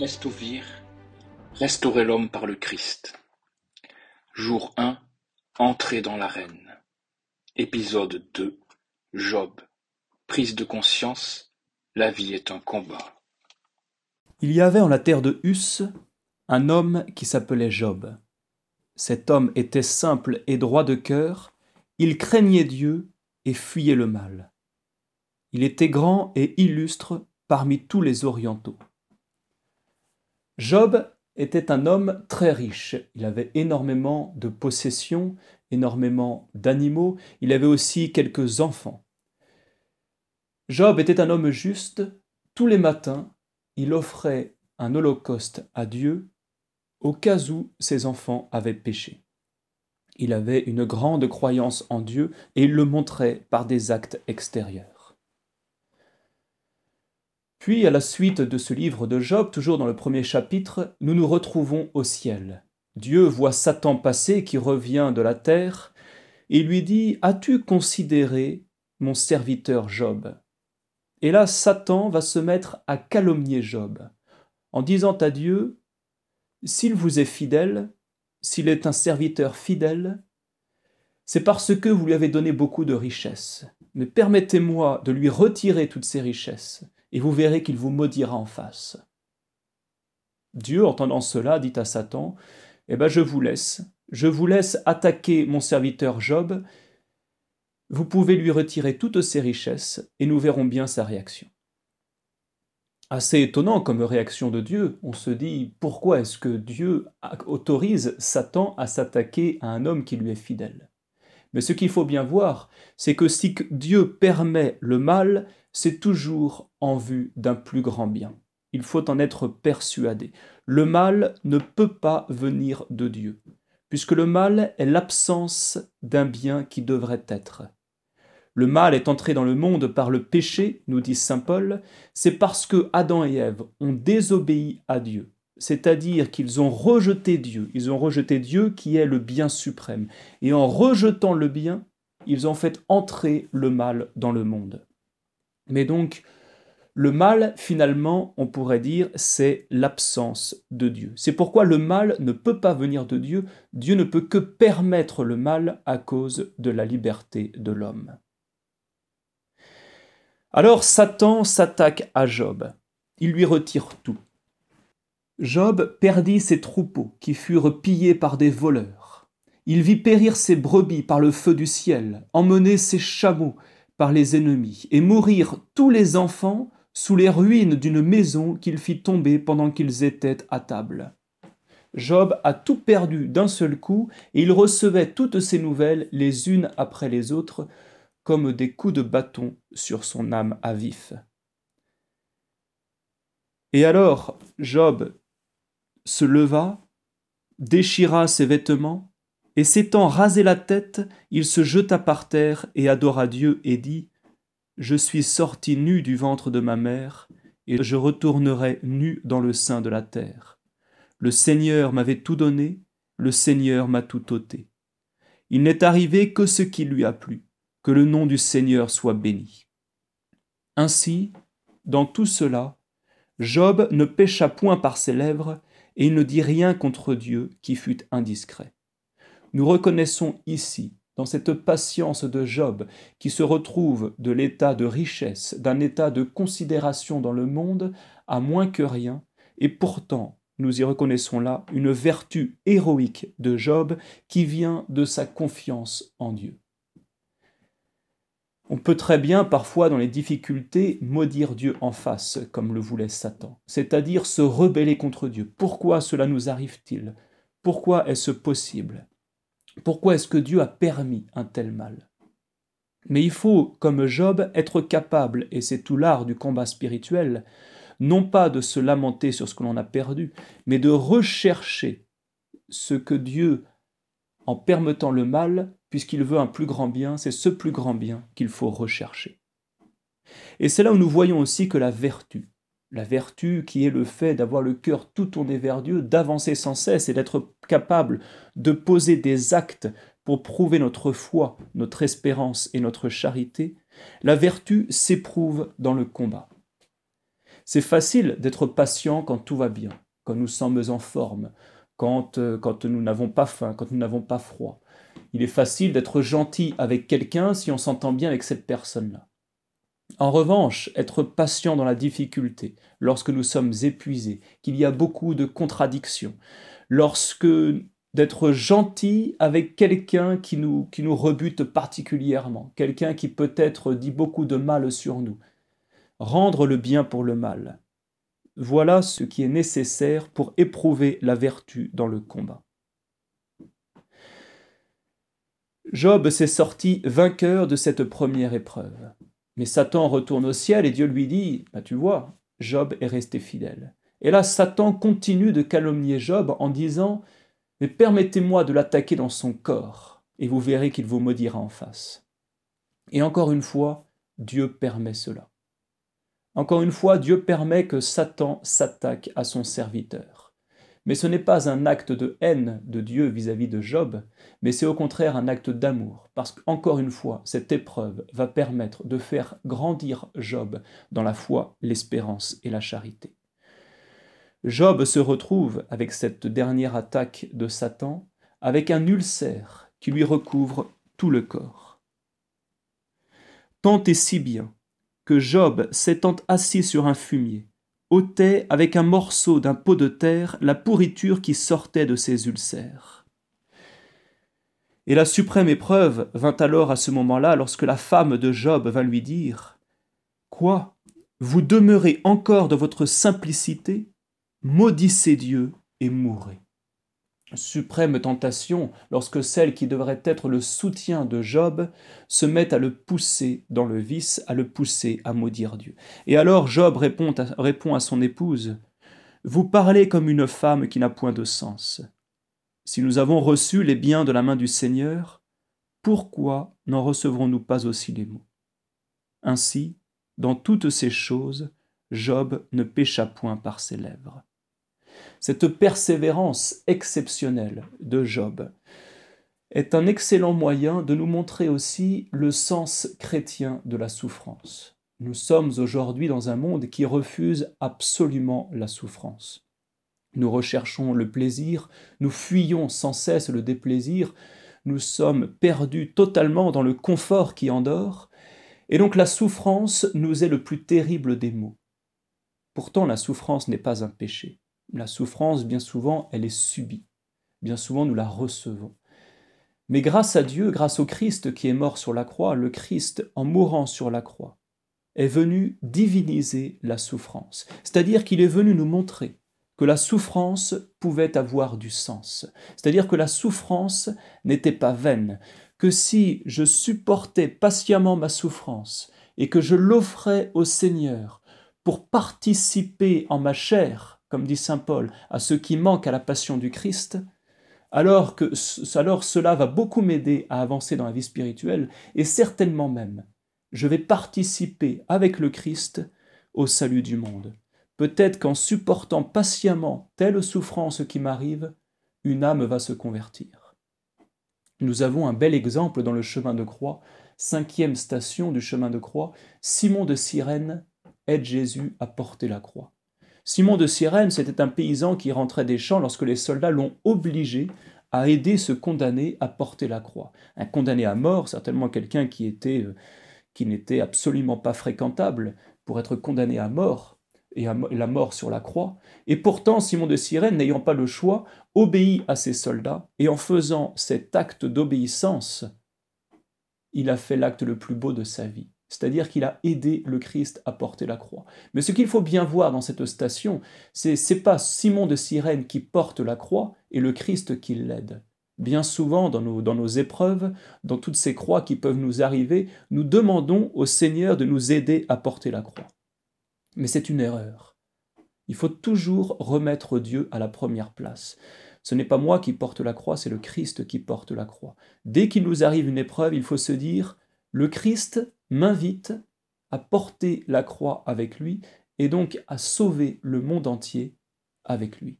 Esto vir, restaurer l'homme par le Christ. Jour 1, entrée dans l'arène. Épisode 2, Job. Prise de conscience, la vie est un combat. Il y avait en la terre de Hus un homme qui s'appelait Job. Cet homme était simple et droit de cœur, il craignait Dieu et fuyait le mal. Il était grand et illustre parmi tous les orientaux. Job était un homme très riche. Il avait énormément de possessions, énormément d'animaux. Il avait aussi quelques enfants. Job était un homme juste. Tous les matins, il offrait un holocauste à Dieu au cas où ses enfants avaient péché. Il avait une grande croyance en Dieu et il le montrait par des actes extérieurs. Puis, à la suite de ce livre de Job, toujours dans le premier chapitre, nous nous retrouvons au ciel. Dieu voit Satan passer qui revient de la terre et lui dit « As-tu considéré mon serviteur Job ?» Et là, Satan va se mettre à calomnier Job en disant à Dieu « S'il vous est fidèle, s'il est un serviteur fidèle, c'est parce que vous lui avez donné beaucoup de richesses. Mais permettez-moi de lui retirer toutes ces richesses. » Et vous verrez qu'il vous maudira en face. » Dieu, entendant cela, dit à Satan, « Eh bien, je vous laisse attaquer mon serviteur Job. Vous pouvez lui retirer toutes ses richesses, et nous verrons bien sa réaction. » Assez étonnant comme réaction de Dieu. On se dit, pourquoi est-ce que Dieu autorise Satan à s'attaquer à un homme qui lui est fidèle ? Mais ce qu'il faut bien voir, c'est que si Dieu permet le mal, c'est toujours en vue d'un plus grand bien. Il faut en être persuadé. Le mal ne peut pas venir de Dieu, puisque le mal est l'absence d'un bien qui devrait être. Le mal est entré dans le monde par le péché, nous dit Saint Paul, c'est parce que Adam et Ève ont désobéi à Dieu. C'est-à-dire qu'ils ont rejeté Dieu. Ils ont rejeté Dieu qui est le bien suprême. Et en rejetant le bien, ils ont fait entrer le mal dans le monde. Mais donc, le mal, finalement, on pourrait dire, c'est l'absence de Dieu. C'est pourquoi le mal ne peut pas venir de Dieu. Dieu ne peut que permettre le mal à cause de la liberté de l'homme. Alors, Satan s'attaque à Job. Il lui retire tout. Job perdit ses troupeaux qui furent pillés par des voleurs. Il vit périr ses brebis par le feu du ciel, emmener ses chameaux par les ennemis et mourir tous les enfants sous les ruines d'une maison qu'il fit tomber pendant qu'ils étaient à table. Job a tout perdu d'un seul coup et il recevait toutes ces nouvelles les unes après les autres comme des coups de bâton sur son âme à vif. Et alors, Job se leva, déchira ses vêtements, et s'étant rasé la tête, il se jeta par terre et adora Dieu et dit « Je suis sorti nu du ventre de ma mère, et je retournerai nu dans le sein de la terre. Le Seigneur m'avait tout donné, le Seigneur m'a tout ôté. Il n'est arrivé que ce qui lui a plu, que le nom du Seigneur soit béni. » Ainsi, dans tout cela, Job ne pécha point par ses lèvres, et il ne dit rien contre Dieu qui fut indiscret. Nous reconnaissons ici, dans cette patience de Job, qui se retrouve de l'état de richesse, d'un état de considération dans le monde, à moins que rien, et pourtant, nous y reconnaissons là une vertu héroïque de Job qui vient de sa confiance en Dieu. On peut très bien, parfois, dans les difficultés, maudire Dieu en face, comme le voulait Satan, c'est-à-dire se rebeller contre Dieu. Pourquoi cela nous arrive-t-il ? Pourquoi est-ce possible ? Pourquoi est-ce que Dieu a permis un tel mal ? Mais il faut, comme Job, être capable, et c'est tout l'art du combat spirituel, non pas de se lamenter sur ce que l'on a perdu, mais de rechercher ce que Dieu, en permettant le mal, puisqu'il veut un plus grand bien, c'est ce plus grand bien qu'il faut rechercher. Et c'est là où nous voyons aussi que la vertu qui est le fait d'avoir le cœur tout tourné vers Dieu, d'avancer sans cesse et d'être capable de poser des actes pour prouver notre foi, notre espérance et notre charité, la vertu s'éprouve dans le combat. C'est facile d'être patient quand tout va bien, quand nous sommes en forme, quand nous n'avons pas faim, quand nous n'avons pas froid. Il est facile d'être gentil avec quelqu'un si on s'entend bien avec cette personne-là. En revanche, être patient dans la difficulté, lorsque nous sommes épuisés, qu'il y a beaucoup de contradictions, lorsque d'être gentil avec quelqu'un qui nous rebute particulièrement, quelqu'un qui peut-être dit beaucoup de mal sur nous. Rendre le bien pour le mal. Voilà ce qui est nécessaire pour éprouver la vertu dans le combat. Job s'est sorti vainqueur de cette première épreuve. Mais Satan retourne au ciel et Dieu lui dit, « Tu vois, Job est resté fidèle. » Et là, Satan continue de calomnier Job en disant, « Mais permettez-moi de l'attaquer dans son corps, et vous verrez qu'il vous maudira en face. » Et encore une fois, Dieu permet cela. Encore une fois, Dieu permet que Satan s'attaque à son serviteur. Mais ce n'est pas un acte de haine de Dieu vis-à-vis de Job, mais c'est au contraire un acte d'amour, parce qu'encore une fois, cette épreuve va permettre de faire grandir Job dans la foi, l'espérance et la charité. Job se retrouve, avec cette dernière attaque de Satan, avec un ulcère qui lui recouvre tout le corps. Tant et si bien que Job, s'étant assis sur un fumier, ôtait avec un morceau d'un pot de terre la pourriture qui sortait de ses ulcères. Et la suprême épreuve vint alors à ce moment-là, lorsque la femme de Job vint lui dire « Quoi ? Vous demeurez encore dans votre simplicité ? Maudissez Dieu et mourrez. » Suprême tentation lorsque celle qui devrait être le soutien de Job se met à le pousser dans le vice, à le pousser à maudire Dieu. Et alors Job répond à son épouse, « Vous parlez comme une femme qui n'a point de sens. Si nous avons reçu les biens de la main du Seigneur, pourquoi n'en recevrons-nous pas aussi les maux ?» Ainsi, dans toutes ces choses, Job ne pécha point par ses lèvres. Cette persévérance exceptionnelle de Job est un excellent moyen de nous montrer aussi le sens chrétien de la souffrance. Nous sommes aujourd'hui dans un monde qui refuse absolument la souffrance. Nous recherchons le plaisir, nous fuyons sans cesse le déplaisir, nous sommes perdus totalement dans le confort qui endort, et donc la souffrance nous est le plus terrible des maux. Pourtant, la souffrance n'est pas un péché. La souffrance, bien souvent, elle est subie. Bien souvent, nous la recevons. Mais grâce à Dieu, grâce au Christ qui est mort sur la croix, le Christ, en mourant sur la croix, est venu diviniser la souffrance. C'est-à-dire qu'il est venu nous montrer que la souffrance pouvait avoir du sens. C'est-à-dire que la souffrance n'était pas vaine. Que si je supportais patiemment ma souffrance et que je l'offrais au Seigneur pour participer en ma chair, comme dit saint Paul, à ce qui manque à la passion du Christ, alors cela va beaucoup m'aider à avancer dans la vie spirituelle, et certainement même, je vais participer avec le Christ au salut du monde. Peut-être qu'en supportant patiemment telle souffrance qui m'arrive, une âme va se convertir. Nous avons un bel exemple dans le chemin de croix, 5e station du chemin de croix, Simon de Cyrène aide Jésus à porter la croix. Simon de Cyrène, c'était un paysan qui rentrait des champs lorsque les soldats l'ont obligé à aider ce condamné à porter la croix. Un condamné à mort, certainement quelqu'un qui n'était absolument pas fréquentable pour être condamné à mort, et à la mort sur la croix. Et pourtant, Simon de Cyrène, n'ayant pas le choix, obéit à ses soldats, et en faisant cet acte d'obéissance, il a fait l'acte le plus beau de sa vie. C'est-à-dire qu'il a aidé le Christ à porter la croix. Mais ce qu'il faut bien voir dans cette station, c'est pas Simon de Cyrène qui porte la croix et le Christ qui l'aide. Bien souvent, dans nos épreuves, dans toutes ces croix qui peuvent nous arriver, nous demandons au Seigneur de nous aider à porter la croix. Mais c'est une erreur. Il faut toujours remettre Dieu à la première place. Ce n'est pas moi qui porte la croix, c'est le Christ qui porte la croix. Dès qu'il nous arrive une épreuve, il faut se dire, le Christ m'invite à porter la croix avec lui et donc à sauver le monde entier avec lui.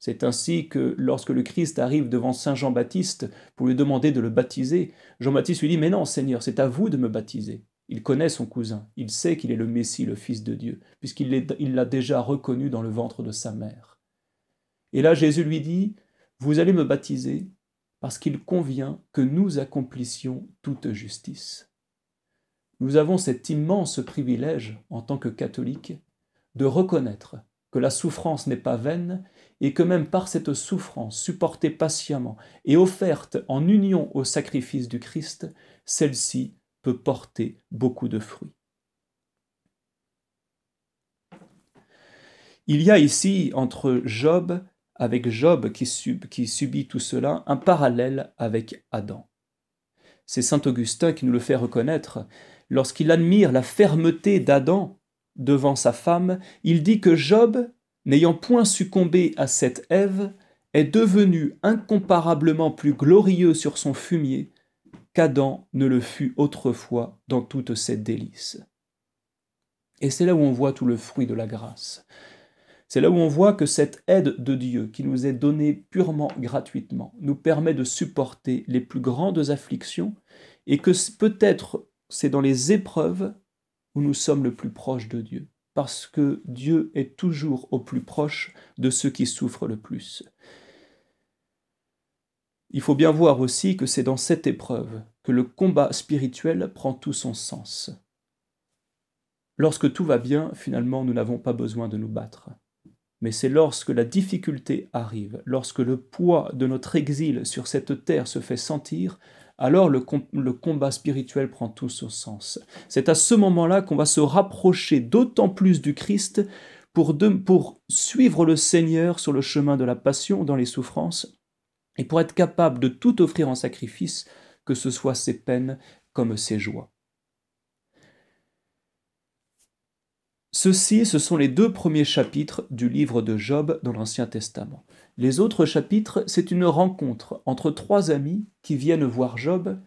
C'est ainsi que lorsque le Christ arrive devant Saint Jean-Baptiste pour lui demander de le baptiser, Jean-Baptiste lui dit « Mais non, Seigneur, c'est à vous de me baptiser. » Il connaît son cousin, il sait qu'il est le Messie, le Fils de Dieu, puisqu'il l'a déjà reconnu dans le ventre de sa mère. Et là, Jésus lui dit, « Vous allez me baptiser parce qu'il convient que nous accomplissions toute justice. » Nous avons cet immense privilège, en tant que catholiques, de reconnaître que la souffrance n'est pas vaine et que même par cette souffrance supportée patiemment et offerte en union au sacrifice du Christ, celle-ci peut porter beaucoup de fruits. Il y a ici, entre Job, avec Job qui subit tout cela, un parallèle avec Adam. C'est saint Augustin qui nous le fait reconnaître. Lorsqu'il admire la fermeté d'Adam devant sa femme, il dit que Job, n'ayant point succombé à cette Ève, est devenu incomparablement plus glorieux sur son fumier qu'Adam ne le fut autrefois dans toutes ses délices. Et c'est là où on voit tout le fruit de la grâce. C'est là où on voit que cette aide de Dieu, qui nous est donnée purement gratuitement, nous permet de supporter les plus grandes afflictions et que peut-être c'est dans les épreuves où nous sommes le plus proches de Dieu, parce que Dieu est toujours au plus proche de ceux qui souffrent le plus. Il faut bien voir aussi que c'est dans cette épreuve que le combat spirituel prend tout son sens. Lorsque tout va bien, finalement, nous n'avons pas besoin de nous battre. Mais c'est lorsque la difficulté arrive, lorsque le poids de notre exil sur cette terre se fait sentir, alors le combat spirituel prend tout son sens. C'est à ce moment-là qu'on va se rapprocher d'autant plus du Christ pour suivre le Seigneur sur le chemin de la passion, dans les souffrances, et pour être capable de tout offrir en sacrifice, que ce soit ses peines comme ses joies. Ceux-ci, ce sont les deux premiers chapitres du livre de Job dans l'Ancien Testament. Les autres chapitres, c'est une rencontre entre trois amis qui viennent voir Job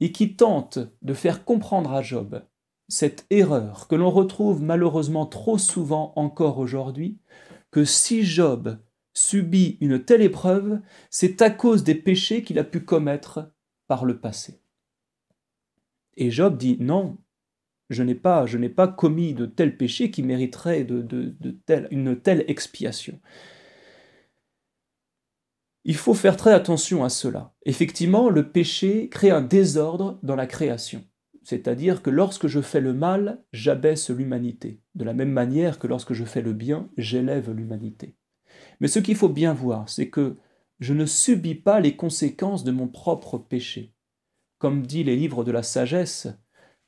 et qui tentent de faire comprendre à Job cette erreur que l'on retrouve malheureusement trop souvent encore aujourd'hui, que si Job subit une telle épreuve, c'est à cause des péchés qu'il a pu commettre par le passé. Et Job dit « Non ». Je n'ai pas commis de tel péché qui mériterait une telle expiation. Il faut faire très attention à cela. Effectivement, le péché crée un désordre dans la création. C'est-à-dire que lorsque je fais le mal, j'abaisse l'humanité. De la même manière que lorsque je fais le bien, j'élève l'humanité. Mais ce qu'il faut bien voir, c'est que je ne subis pas les conséquences de mon propre péché. Comme dit les livres de la sagesse,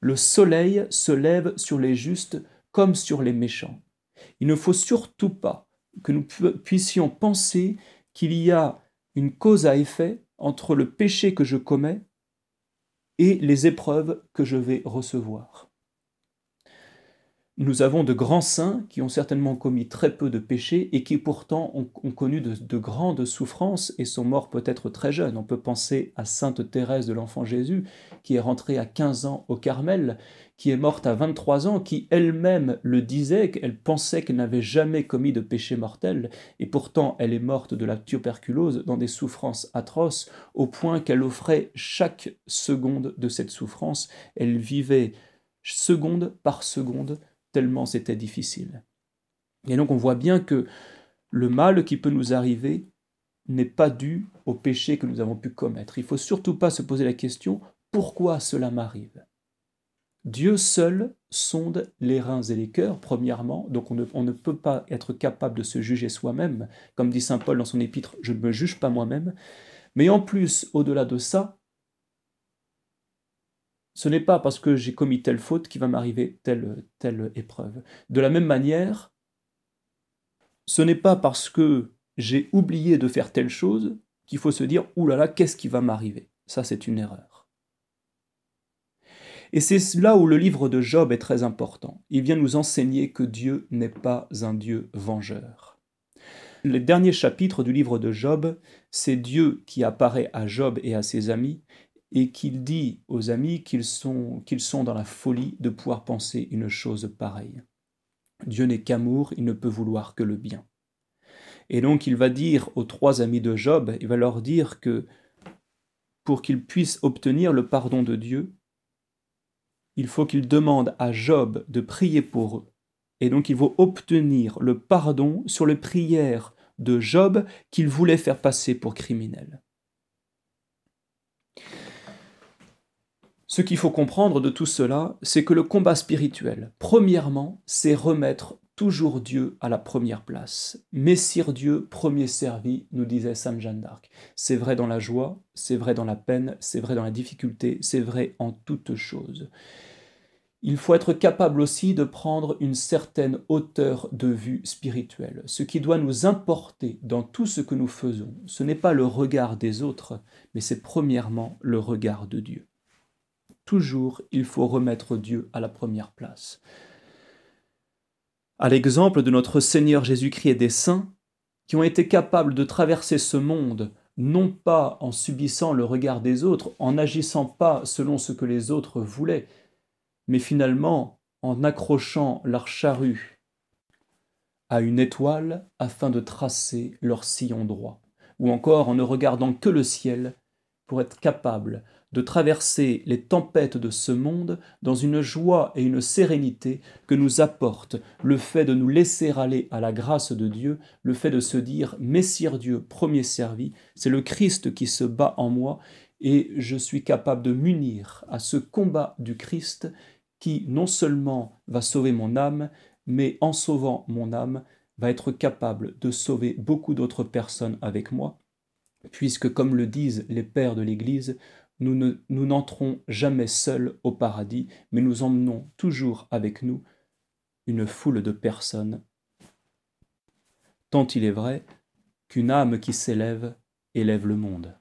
le soleil se lève sur les justes comme sur les méchants. Il ne faut surtout pas que nous puissions penser qu'il y a une cause à effet entre le péché que je commets et les épreuves que je vais recevoir. Nous avons de grands saints qui ont certainement commis très peu de péchés et qui pourtant ont connu de grandes souffrances et sont morts peut-être très jeunes. On peut penser à Sainte Thérèse de l'Enfant Jésus, qui est rentrée à 15 ans au Carmel, qui est morte à 23 ans, qui elle-même le disait, qu'elle pensait qu'elle n'avait jamais commis de péché mortel, et pourtant elle est morte de la tuberculose dans des souffrances atroces, au point qu'elle offrait chaque seconde de cette souffrance. Elle vivait seconde par seconde, tellement c'était difficile. Et donc on voit bien que le mal qui peut nous arriver n'est pas dû au péché que nous avons pu commettre. Il ne faut surtout pas se poser la question « Pourquoi cela m'arrive ?» Dieu seul sonde les reins et les cœurs, premièrement, donc on ne peut pas être capable de se juger soi-même. Comme dit saint Paul dans son épître « Je ne me juge pas moi-même ». Mais en plus, au-delà de ça, ce n'est pas parce que j'ai commis telle faute qu'il va m'arriver telle épreuve. De la même manière, ce n'est pas parce que j'ai oublié de faire telle chose qu'il faut se dire « Ouh là là, qu'est-ce qui va m'arriver ?» Ça, c'est une erreur. Et c'est là où le livre de Job est très important. Il vient nous enseigner que Dieu n'est pas un Dieu vengeur. Les derniers chapitres du livre de Job, c'est Dieu qui apparaît à Job et à ses amis, et qu'il dit aux amis qu'ils sont dans la folie de pouvoir penser une chose pareille. Dieu n'est qu'amour, il ne peut vouloir que le bien. Et donc il va dire aux trois amis de Job, il va leur dire que pour qu'ils puissent obtenir le pardon de Dieu, il faut qu'il demande à Job de prier pour eux. Et donc il faut obtenir le pardon sur les prières de Job qu'il voulait faire passer pour criminel. Ce qu'il faut comprendre de tout cela, c'est que le combat spirituel, premièrement, c'est remettre toujours Dieu à la première place. Messire Dieu, premier servi, nous disait Sainte Jeanne d'Arc. C'est vrai dans la joie, c'est vrai dans la peine, c'est vrai dans la difficulté, c'est vrai en toutes choses. Il faut être capable aussi de prendre une certaine hauteur de vue spirituelle. Ce qui doit nous importer dans tout ce que nous faisons, ce n'est pas le regard des autres, mais c'est premièrement le regard de Dieu. Toujours, il faut remettre Dieu à la première place. À l'exemple de notre Seigneur Jésus-Christ et des saints, qui ont été capables de traverser ce monde, non pas en subissant le regard des autres, en n'agissant pas selon ce que les autres voulaient, mais finalement en accrochant leur charrue à une étoile afin de tracer leur sillon droit, ou encore en ne regardant que le ciel pour être capable de traverser les tempêtes de ce monde dans une joie et une sérénité que nous apporte le fait de nous laisser aller à la grâce de Dieu, le fait de se dire « Messire Dieu, premier servi, c'est le Christ qui se bat en moi et je suis capable de m'unir à ce combat du Christ qui non seulement va sauver mon âme, mais en sauvant mon âme, va être capable de sauver beaucoup d'autres personnes avec moi, puisque comme le disent les pères de l'Église, nous n'entrons jamais seuls au paradis, mais nous emmenons toujours avec nous une foule de personnes. Tant il est vrai qu'une âme qui s'élève, élève le monde.